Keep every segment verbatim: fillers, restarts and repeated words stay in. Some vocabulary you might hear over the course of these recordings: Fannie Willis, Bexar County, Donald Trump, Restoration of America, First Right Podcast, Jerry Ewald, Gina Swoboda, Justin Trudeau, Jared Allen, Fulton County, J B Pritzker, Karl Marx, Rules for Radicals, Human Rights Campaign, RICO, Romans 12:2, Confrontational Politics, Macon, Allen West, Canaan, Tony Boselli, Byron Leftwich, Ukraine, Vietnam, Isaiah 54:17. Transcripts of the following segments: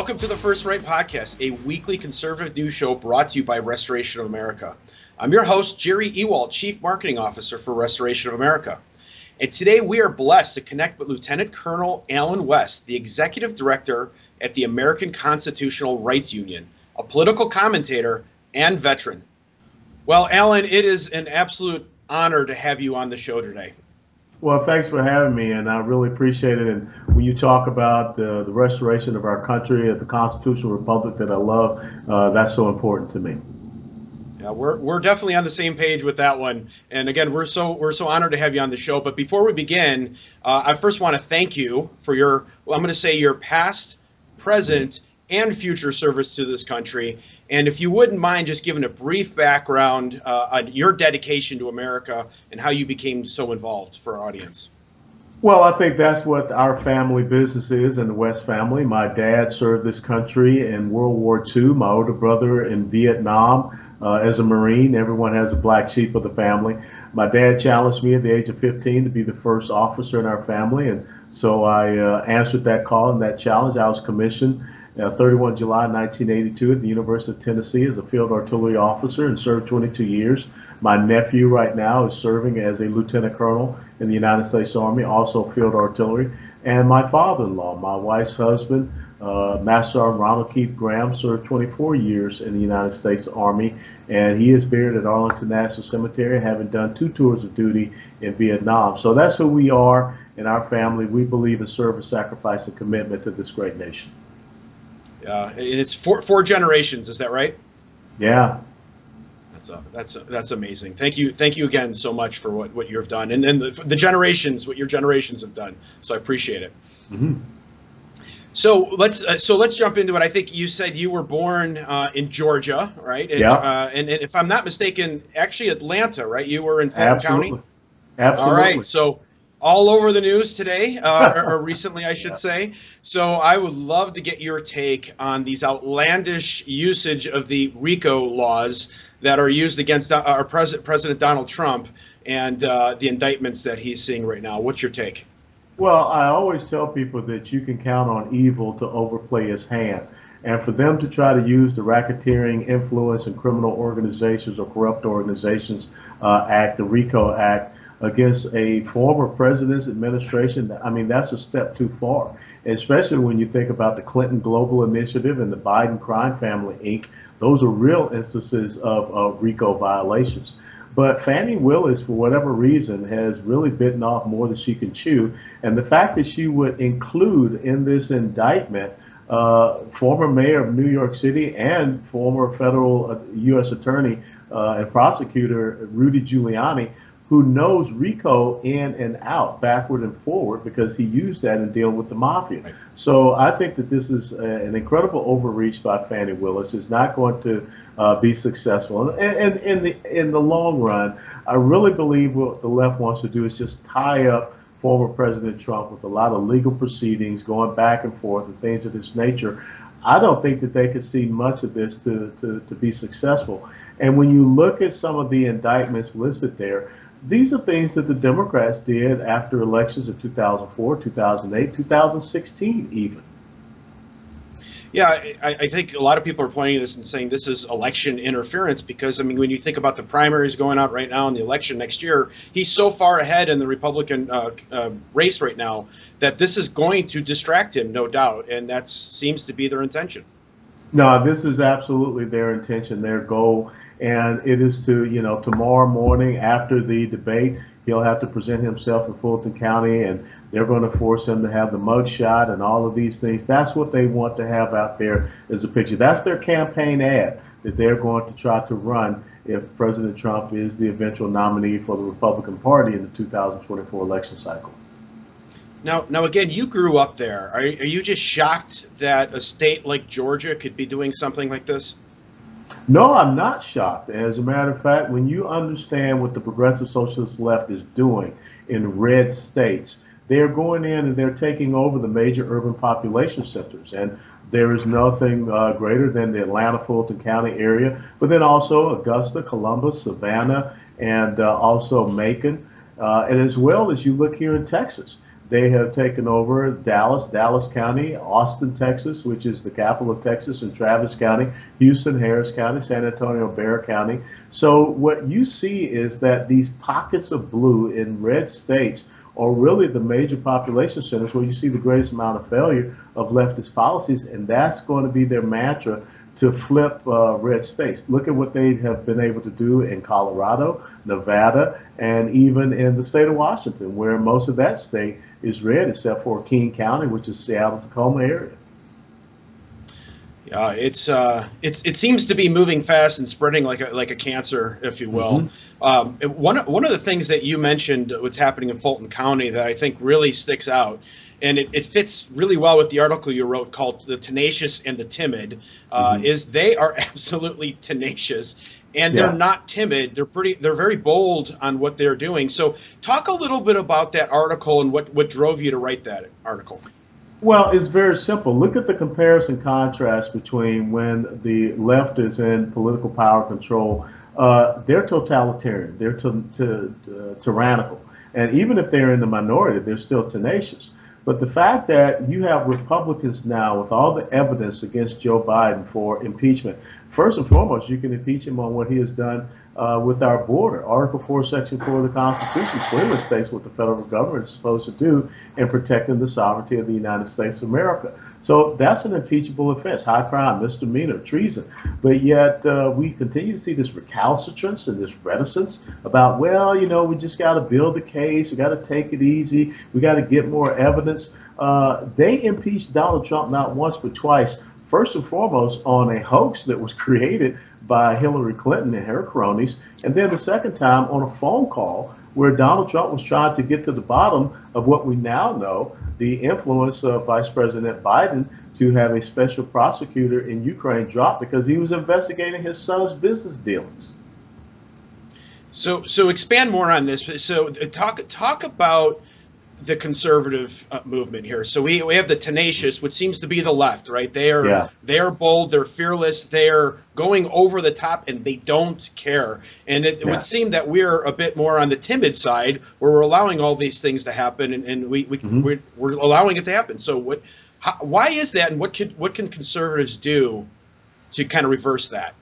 Welcome to the First Right Podcast, a weekly conservative news show brought to you by Restoration of America. I'm your host, Jerry Ewald, Chief Marketing Officer for Restoration of America. And today we are blessed to connect with Lieutenant Colonel Allen West, the Executive Director at the American Constitutional Rights Union, a political commentator and veteran. Well, Allen, it is an absolute honor to have you on the show today. Well, thanks for having me, and I really appreciate it. And when you talk about uh, the restoration of our country, the constitutional republic that I love, uh, that's so important to me. Yeah, we're we're definitely on the same page with that one. And again, we're so we're so honored to have you on the show. But before we begin, uh, I first want to thank you for your, well, I'm going to say your past, present, and future service to this country. And if you wouldn't mind just giving a brief background uh, on your dedication to America and how you became so involved for our audience. Well, I think that's what our family business is in the West family. My dad served this country in World War Two, my older brother in Vietnam uh, as a Marine. Everyone has a black sheep of the family. My dad challenged me at the age of fifteen to be the first officer in our family. And so I uh, answered that call and that challenge. I was commissioned Uh, thirty-first of July nineteen eighty-two at the University of Tennessee as a field artillery officer and served twenty-two years. My nephew right now is serving as a lieutenant colonel in the United States Army, also field artillery. And my father-in-law, my wife's husband, uh, Master Sergeant Ronald Keith Graham, served twenty-four years in the United States Army, and he is buried at Arlington National Cemetery, having done two tours of duty in Vietnam. So that's who we are in our family. We believe in service, sacrifice, and commitment to this great nation. Uh, and it's four, four generations. Is that right? Yeah. That's a, that's a, that's amazing. Thank you. Thank you again so much for what, what you've done and then the, the generations, what your generations have done. So I appreciate it. Mm-hmm. So let's uh, so let's jump into it. I think you said you were born uh, in Georgia, right? And, yeah. Uh, and, and if I'm not mistaken, actually Atlanta, right? You were in Fulton County. Absolutely. All right. So. All over the news today, uh, or, or recently, I should yeah. say. So I would love to get your take on these outlandish usage of the RICO laws that are used against our president, President Donald Trump, and uh, the indictments that he's seeing right now. What's your take? Well, I always tell people that you can count on evil to overplay his hand. And for them to try to use the Racketeering, Influence, and Criminal Organizations or Corrupt Organizations uh, Act, the RICO Act, against a former president's administration, I mean, that's a step too far, especially when you think about the Clinton Global Initiative and the Biden Crime Family Incorporated. Those are real instances of, of RICO violations. But Fannie Willis, for whatever reason, has really bitten off more than she can chew. And the fact that she would include in this indictment uh, former mayor of New York City and former federal uh, U S attorney uh, and prosecutor Rudy Giuliani, who knows RICO in and out, backward and forward, because he used that in dealing with the mafia. Right. So I think that this is a, an incredible overreach by Fannie Willis. It's not going to uh, be successful. And, and, and in the in the long run, I really believe what the left wants to do is just tie up former President Trump with a lot of legal proceedings, going back and forth and things of this nature. I don't think that they could see much of this to, to, to be successful. And when you look at some of the indictments listed there, these are things that the Democrats did after elections of two thousand four, two thousand eight, two thousand sixteen even. Yeah, I, I think a lot of people are pointing at this and saying this is election interference because, I mean, when you think about the primaries going out right now and the election next year, he's so far ahead in the Republican uh, uh, race right now that this is going to distract him, no doubt, and that seems to be their intention. No, this is absolutely their intention, their goal. And it is to, you know, tomorrow morning after the debate, he'll have to present himself in Fulton County and they're going to force him to have the mugshot and all of these things. That's what they want to have out there as a picture. That's their campaign ad that they're going to try to run if President Trump is the eventual nominee for the Republican Party in the two thousand twenty-four election cycle. Now, now again, you grew up there. Are, are you just shocked that a state like Georgia could be doing something like this? No, I'm not shocked. As a matter of fact, when you understand what the progressive socialist left is doing in red states, they're going in and they're taking over the major urban population centers. And there is nothing uh, greater than the Atlanta, Fulton County area, but then also Augusta, Columbus, Savannah, and uh, also Macon, uh, and as well as you look here in Texas. They have taken over Dallas, Dallas County, Austin, Texas, which is the capital of Texas, and Travis County, Houston, Harris County, San Antonio, Bexar County. So what you see is that these pockets of blue in red states are really the major population centers where you see the greatest amount of failure of leftist policies, and that's going to be their mantra to flip uh, red states. Look at what they have been able to do in Colorado, Nevada, and even in the state of Washington, where most of that state is red, except for King County, which is Seattle-Tacoma area. Yeah, it's uh, it's it seems to be moving fast and spreading like a like a cancer, if you will. Mm-hmm. Um, one one of the things that you mentioned, what's happening in Fulton County, that I think really sticks out, and it, it fits really well with the article you wrote called "The Tenacious and the Timid," uh, mm-hmm. is they are absolutely tenacious. And yeah. they're not timid. They're pretty. They're very bold on what they're doing. So talk a little bit about that article and what, what drove you to write that article. Well, it's very simple. Look at the comparison contrast between when the left is in political power control. Uh, they're totalitarian. They're t- t- uh, tyrannical. And even if they're in the minority, they're still tenacious. But the fact that you have Republicans now with all the evidence against Joe Biden for impeachment, first and foremost, you can impeach him on what he has done uh, with our border. Article four, Section four of the Constitution clearly states what the federal government is supposed to do in protecting the sovereignty of the United States of America. So that's an impeachable offense, high crime, misdemeanor, treason. But yet uh, we continue to see this recalcitrance and this reticence about, well, you know, we just got to build the case. We got to take it easy. We got to get more evidence. Uh, they impeached Donald Trump not once but twice. First and foremost, on a hoax that was created by Hillary Clinton and her cronies. And then the second time on a phone call where Donald Trump was trying to get to the bottom of what we now know, the influence of Vice President Biden to have a special prosecutor in Ukraine dropped because he was investigating his son's business dealings. So, so expand more on this. So talk, talk about the conservative uh, movement here. So we, we have the tenacious, which seems to be the left, right? They are, yeah. they are bold, they're fearless, they're going over the top, and they don't care. And it, it yeah. would seem that we're a bit more on the timid side, where we're allowing all these things to happen, and, and we, we, mm-hmm. we're, we're allowing it to happen. So what, how, why is that, and what can, what can conservatives do to kind of reverse that?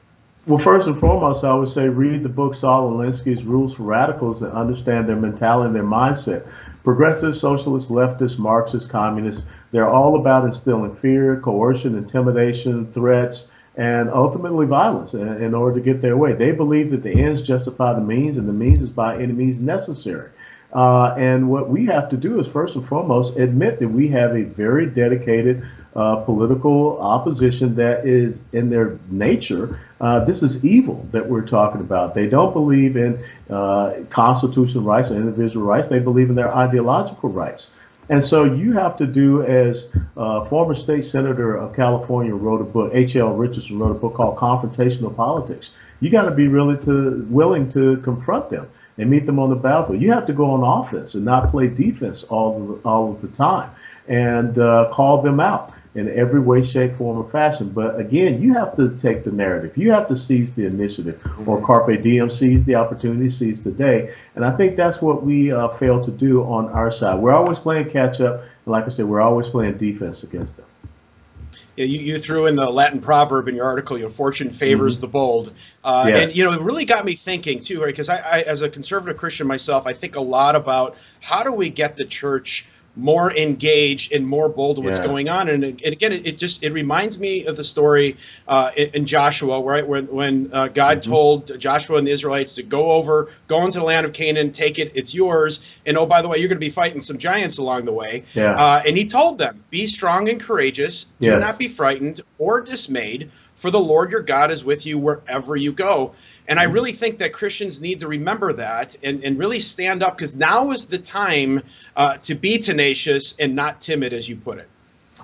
Well, first and foremost, I would say read the book Saul Alinsky's Rules for Radicals and understand their mentality and their mindset. Progressive, socialist, leftist, Marxist, communists, they're all about instilling fear, coercion, intimidation, threats, and ultimately violence in, in order to get their way. They believe that the ends justify the means, and the means is by any means necessary. Uh, and what we have to do is, first and foremost, admit that we have a very dedicated uh, political opposition that is in their nature. Uh, this is evil that we're talking about. They don't believe in uh, constitutional rights and individual rights. They believe in their ideological rights. And so you have to do as uh, former state senator of California wrote a book, H L Richardson wrote a book called Confrontational Politics. You got to be really to, willing to confront them and meet them on the battlefield. You have to go on offense and not play defense all of the, all of the time, and uh, call them out in every way, shape, form, or fashion. But again, you have to take the narrative. You have to seize the initiative, or Carpe Diem, seize the opportunity, seize the day. And I think that's what we uh, fail to do on our side. We're always playing catch up. And like I said, we're always playing defense against them. You, you threw in the Latin proverb in your article, you know, fortune favors mm-hmm. the bold. Uh, yes. And, you know, it really got me thinking, too, right? Because I, I, as a conservative Christian myself, I think a lot about how do we get the church more engaged and more bold of what's yeah. going on. And, and again, it, it just it reminds me of the story uh, in, in Joshua, right? When, when uh, God mm-hmm. told Joshua and the Israelites to go over, go into the land of Canaan, take it, it's yours. And oh, by the way, you're going to be fighting some giants along the way. Yeah. Uh, and he told them, be strong and courageous, do yes. not be frightened or dismayed, for the Lord your God is with you wherever you go. And I really think that Christians need to remember that and, and really stand up, because now is the time uh, to be tenacious and not timid, as you put it.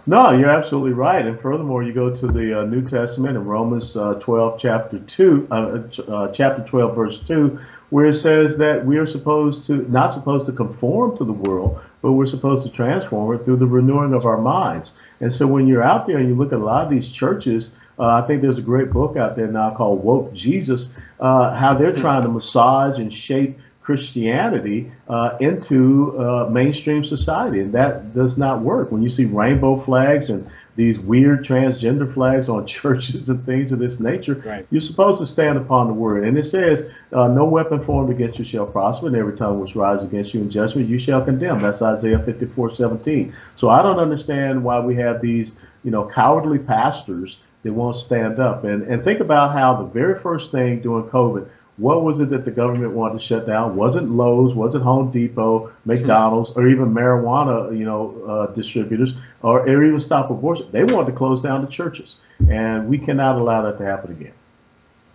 No, you're absolutely right. And furthermore, you go to the uh, New Testament in Romans uh, twelve, chapter two, uh, uh, chapter twelve, verse two, where it says that we are supposed to not supposed to conform to the world, but we're supposed to transform it through the renewing of our minds. And so when you're out there and you look at a lot of these churches, Uh, I think there's a great book out there now called Woke Jesus, uh, how they're trying to massage and shape Christianity uh, into uh, mainstream society, and that does not work. When you see rainbow flags and these weird transgender flags on churches and things of this nature, right. You're supposed to stand upon the word. And it says, uh, no weapon formed against you shall prosper, and every tongue which rises against you in judgment you shall condemn. That's Isaiah fifty-four seventeen. So I don't understand why we have these, you know, cowardly pastors that won't stand up. And, and think about how the very first thing during COVID, what was it that the government wanted to shut down? Wasn't Lowe's, wasn't Home Depot, McDonald's, or even marijuana, you know, uh, distributors, or, or even stop abortion? They wanted to close down the churches, and we cannot allow that to happen again.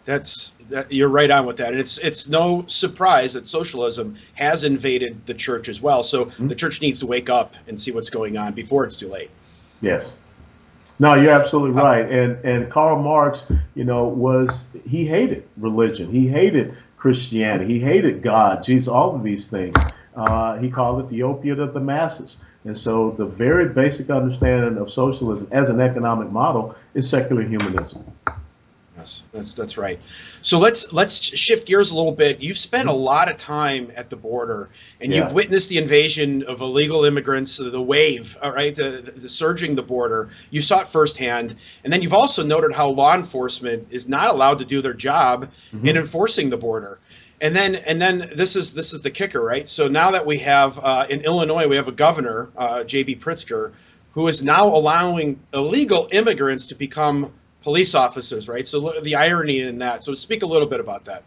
That's that, you're right on with that, and it's it's no surprise that socialism has invaded the church as well. So mm-hmm. The church needs to wake up and see what's going on before it's too late. Yes. No, you're absolutely right. And and Karl Marx, you know, was he hated religion. He hated Christianity. He hated God, Jesus, all of these things. Uh, he called it the opiate of the masses. And so the very basic understanding of socialism as an economic model is secular humanism. Yes, that's that's right. So let's let's shift gears a little bit. You've spent a lot of time at the border, and yeah. You've witnessed the invasion of illegal immigrants, the wave, all right, the, the, the surging the border. You saw it firsthand, and then you've also noted how law enforcement is not allowed to do their job mm-hmm. in enforcing the border. And then, and then this is this is the kicker, right? So now that we have uh, in Illinois, we have a governor, uh, J B Pritzker, who is now allowing illegal immigrants to become police officers, right? So the irony in that. So speak a little bit about that.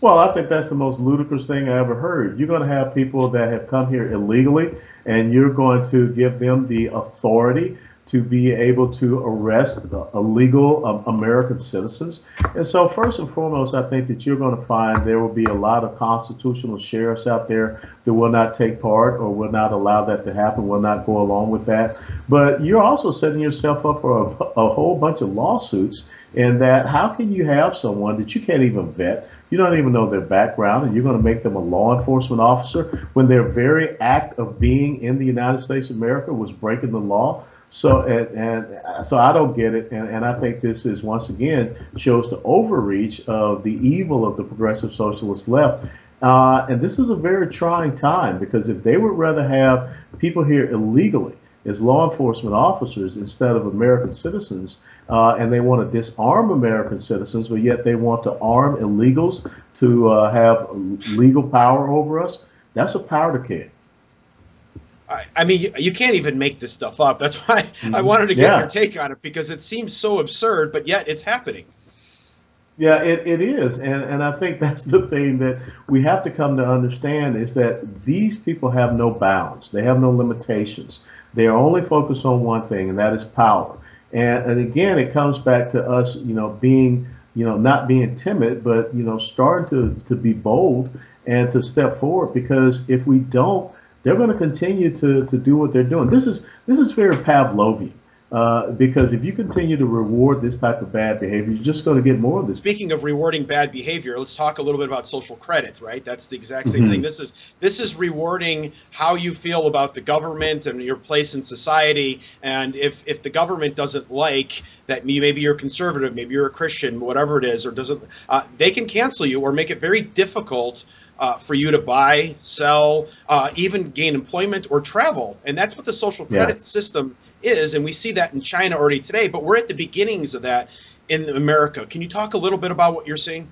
Well, I think that's the most ludicrous thing I ever heard. You're going to have people that have come here illegally, and you're going to give them the authority to be able to arrest the illegal um, American citizens. And so first and foremost, I think that you're going to find there will be a lot of constitutional sheriffs out there that will not take part or will not allow that to happen, will not go along with that. But you're also setting yourself up for a, a whole bunch of lawsuits, in that how can you have someone that you can't even vet, you don't even know their background, and you're going to make them a law enforcement officer when their very act of being in the United States of America was breaking the law? So and, and so I don't get it. And, and I think this is, once again, shows the overreach of the evil of the progressive socialist left. Uh, and this is a very trying time, because if they would rather have people here illegally as law enforcement officers instead of American citizens, uh, and they want to disarm American citizens, but yet they want to arm illegals to uh, have legal power over us, that's a powder keg. I mean, you can't even make this stuff up. That's why I wanted to get yeah. your take on it, because it seems so absurd, but yet it's happening. Yeah, it, it is. And, and I think that's the thing that we have to come to understand, is that these people have no bounds. They have no limitations. They are only focused on one thing, and that is power. And, and again, it comes back to us, you know, being, you know, not being timid, but, you know, starting to, to be bold and to step forward, because if we don't, they're going to continue to to do what they're doing. This is this is very Pavlovian, uh, because if you continue to reward this type of bad behavior, you're just going to get more of this. Speaking of rewarding bad behavior, let's talk a little bit about social credit, right? That's the exact same mm-hmm. thing. This is this is rewarding how you feel about the government and your place in society. And if if the government doesn't like that, maybe you're conservative, maybe you're a Christian, whatever it is, or doesn't, uh, they can cancel you or make it very difficult Uh, for you to buy, sell, uh, even gain employment or travel. And that's what the social credit yeah. system is. And we see that in China already today, but we're at the beginnings of that in America. Can you talk a little bit about what you're seeing?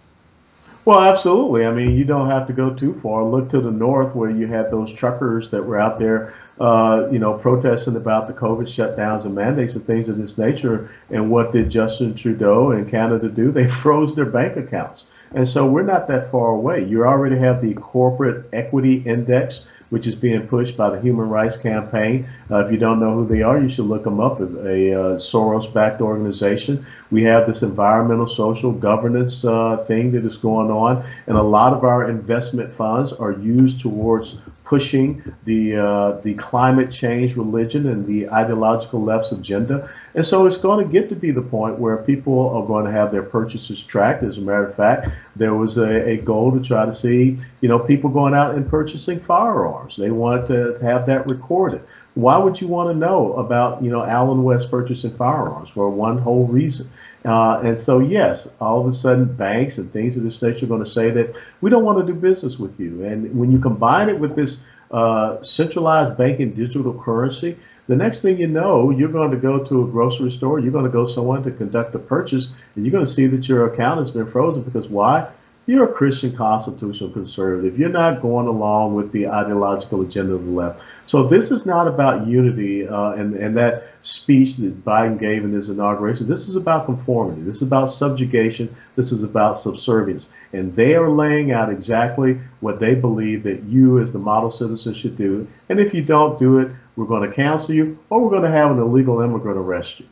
Well, absolutely. I mean, you don't have to go too far. Look to the north, where you had those truckers that were out there, uh, you know, protesting about the COVID shutdowns and mandates and things of this nature. And what did Justin Trudeau and Canada do? They froze their bank accounts. And so we're not that far away. You already have the Corporate Equity Index, which is being pushed by the Human Rights Campaign. Uh, if you don't know who they are, you should look them up. It's a uh, Soros-backed organization. We have this environmental, social governance uh, thing that is going on. And a lot of our investment funds are used towards pushing the uh, the climate change religion and the ideological left's agenda. And so it's going to get to be the point where people are going to have their purchases tracked. As a matter of fact, there was a, a goal to try to see, you know, people going out and purchasing firearms. They wanted to have that recorded. Why would you want to know about, you know, Allen West purchasing firearms for one whole reason? Uh, and so, yes, all of a sudden banks and things of this nature are going to say that we don't want to do business with you. And when you combine it with this uh, centralized banking digital currency, the next thing you know, you're going to go to a grocery store, you're going to go somewhere to conduct a purchase, and you're going to see that your account has been frozen because why? You're a Christian constitutional conservative. You're not going along with the ideological agenda of the left. So this is not about unity uh, and, and that speech that Biden gave in his inauguration. This is about conformity. This is about subjugation. This is about subservience. And they are laying out exactly what they believe that you as the model citizen should do. And if you don't do it, we're going to cancel you or we're going to have an illegal immigrant arrest you.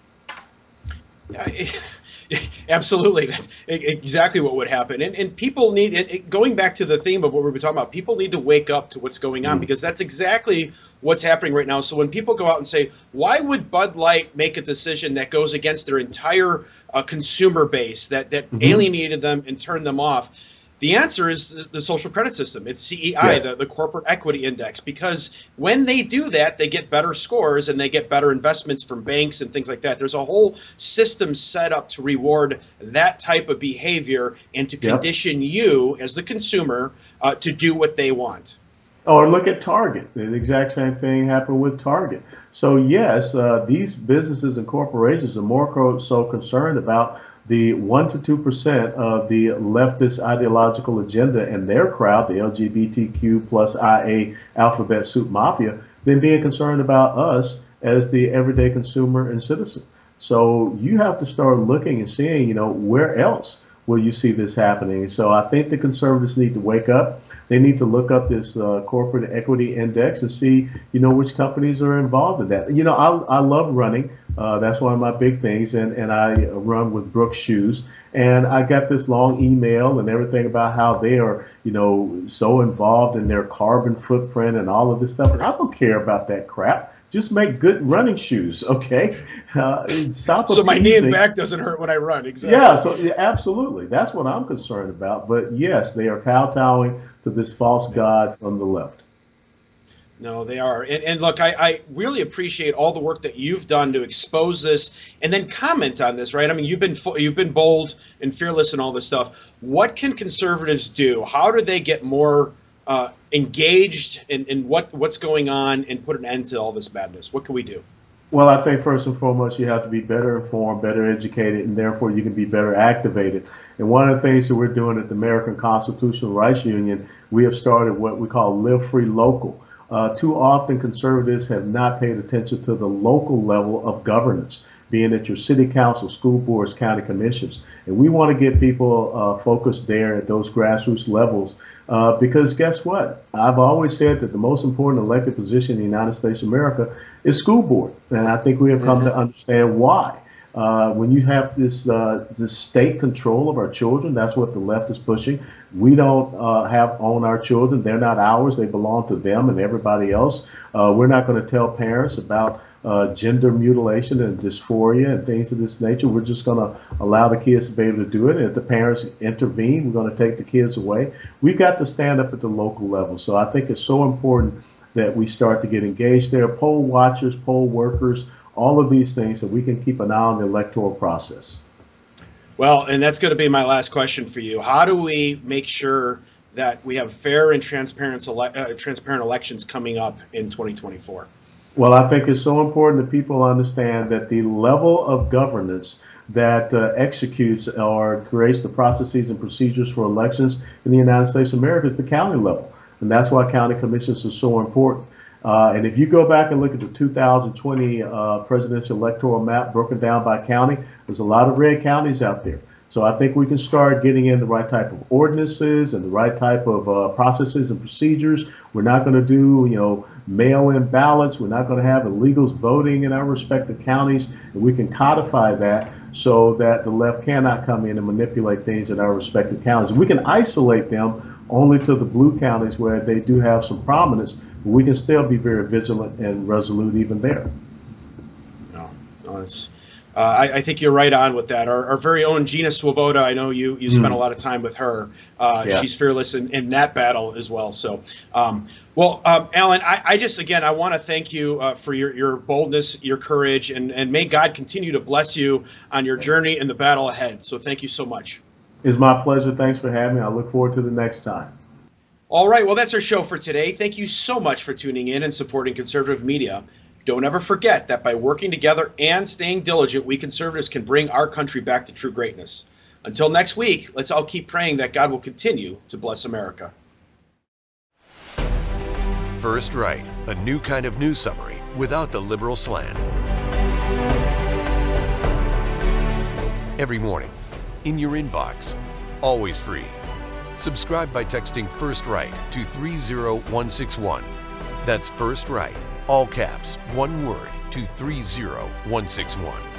I Absolutely. That's exactly what would happen. And, and people need, and going back to the theme of what we were talking about, people need to wake up to what's going on, because that's exactly what's happening right now. So when people go out and say, why would Bud Light make a decision that goes against their entire uh, consumer base that, that mm-hmm. alienated them and turned them off? The answer is the, the social credit system. It's C E I, yes. the, the Corporate Equity Index, because when they do that, they get better scores and they get better investments from banks and things like that. There's a whole system set up to reward that type of behavior and to condition yep. you as the consumer uh, to do what they want. Or look at Target. The exact same thing happened with Target. So, yes, uh, these businesses and corporations are more so concerned about the one to two percent of the leftist ideological agenda and their crowd, the L G B T Q plus I A alphabet soup mafia, than being concerned about us as the everyday consumer and citizen. So you have to start looking and seeing, you know, where else will you see this happening? So I think the conservatives need to wake up. They need to look up this uh, Corporate Equity Index and see, you know, which companies are involved in that. You know, I, I love running. Uh, that's one of my big things. And, and I run with Brooks Shoes. And I got this long email and everything about how they are, you know, so involved in their carbon footprint and all of this stuff. And I don't care about that crap. Just make good running shoes, okay? Uh, stop so my knee and back doesn't hurt when I run, exactly. Yeah, so yeah, absolutely. That's what I'm concerned about. But yes, they are kowtowing to this false god from the left. No, they are. And, and look, I, I really appreciate all the work that you've done to expose this and then comment on this, right? I mean, you've been you've been bold and fearless and all this stuff. What can conservatives do? How do they get more uh, engaged in, in what, what's going on and put an end to all this madness? What can we do? Well, I think first and foremost, you have to be better informed, better educated, and therefore you can be better activated. And one of the things that we're doing at the American Constitutional Rights Union, we have started what we call Live Free Local. Uh, too often conservatives have not paid attention to the local level of governance, being at your city council, school boards, county commissions. And we want to get people uh, focused there at those grassroots levels. Uh, because guess what? I've always said that the most important elected position in the United States of America is school board. And I think we have come mm-hmm. to understand why. Uh, when you have this, uh, this state control of our children, that's what the left is pushing. We don't uh, have own our children. They're not ours. They belong to them and everybody else. Uh, we're not going to tell parents about Uh, gender mutilation and dysphoria and things of this nature. We're just going to allow the kids to be able to do it. And if the parents intervene, we're going to take the kids away. We've got to stand up at the local level. So I think it's so important that we start to get engaged there. Poll watchers, poll workers, all of these things that we can keep an eye on the electoral process. Well, and that's going to be my last question for you. How do we make sure that we have fair and transparent, ele- uh, transparent elections coming up in twenty twenty-four? Well, I think it's so important that people understand that the level of governance that uh, executes or creates the processes and procedures for elections in the United States of America is the county level. And that's why county commissions are so important. Uh, and if you go back and look at the two thousand twenty uh, presidential electoral map broken down by county, there's a lot of red counties out there. So I think we can start getting in the right type of ordinances and the right type of uh, processes and procedures. We're not going to do, you know, mail-in ballots. We're not going to have illegals voting in our respective counties. And we can codify that so that the left cannot come in and manipulate things in our respective counties. We can isolate them only to the blue counties where they do have some prominence, but we can still be very vigilant and resolute even there. No, no, that's uh, I, I think you're right on with that. Our, our very own Gina Swoboda, I know you you spent mm. a lot of time with her. Uh, yeah. She's fearless in, in that battle as well. So, um, well, um, Allen, I, I just, again, I want to thank you uh, for your, your boldness, your courage, and, and may God continue to bless you on your journey in the battle ahead. So thank you so much. It's my pleasure. Thanks for having me. I look forward to the next time. All right. Well, that's our show for today. Thank you so much for tuning in and supporting conservative media. Don't ever forget that by working together and staying diligent, we conservatives can bring our country back to true greatness. Until next week, let's all keep praying that God will continue to bless America. First Right, a new kind of news summary without the liberal slant. Every morning, in your inbox, always free. Subscribe by texting First Right to three zero one six one. That's First Right, all caps, one word, to three zero one six one.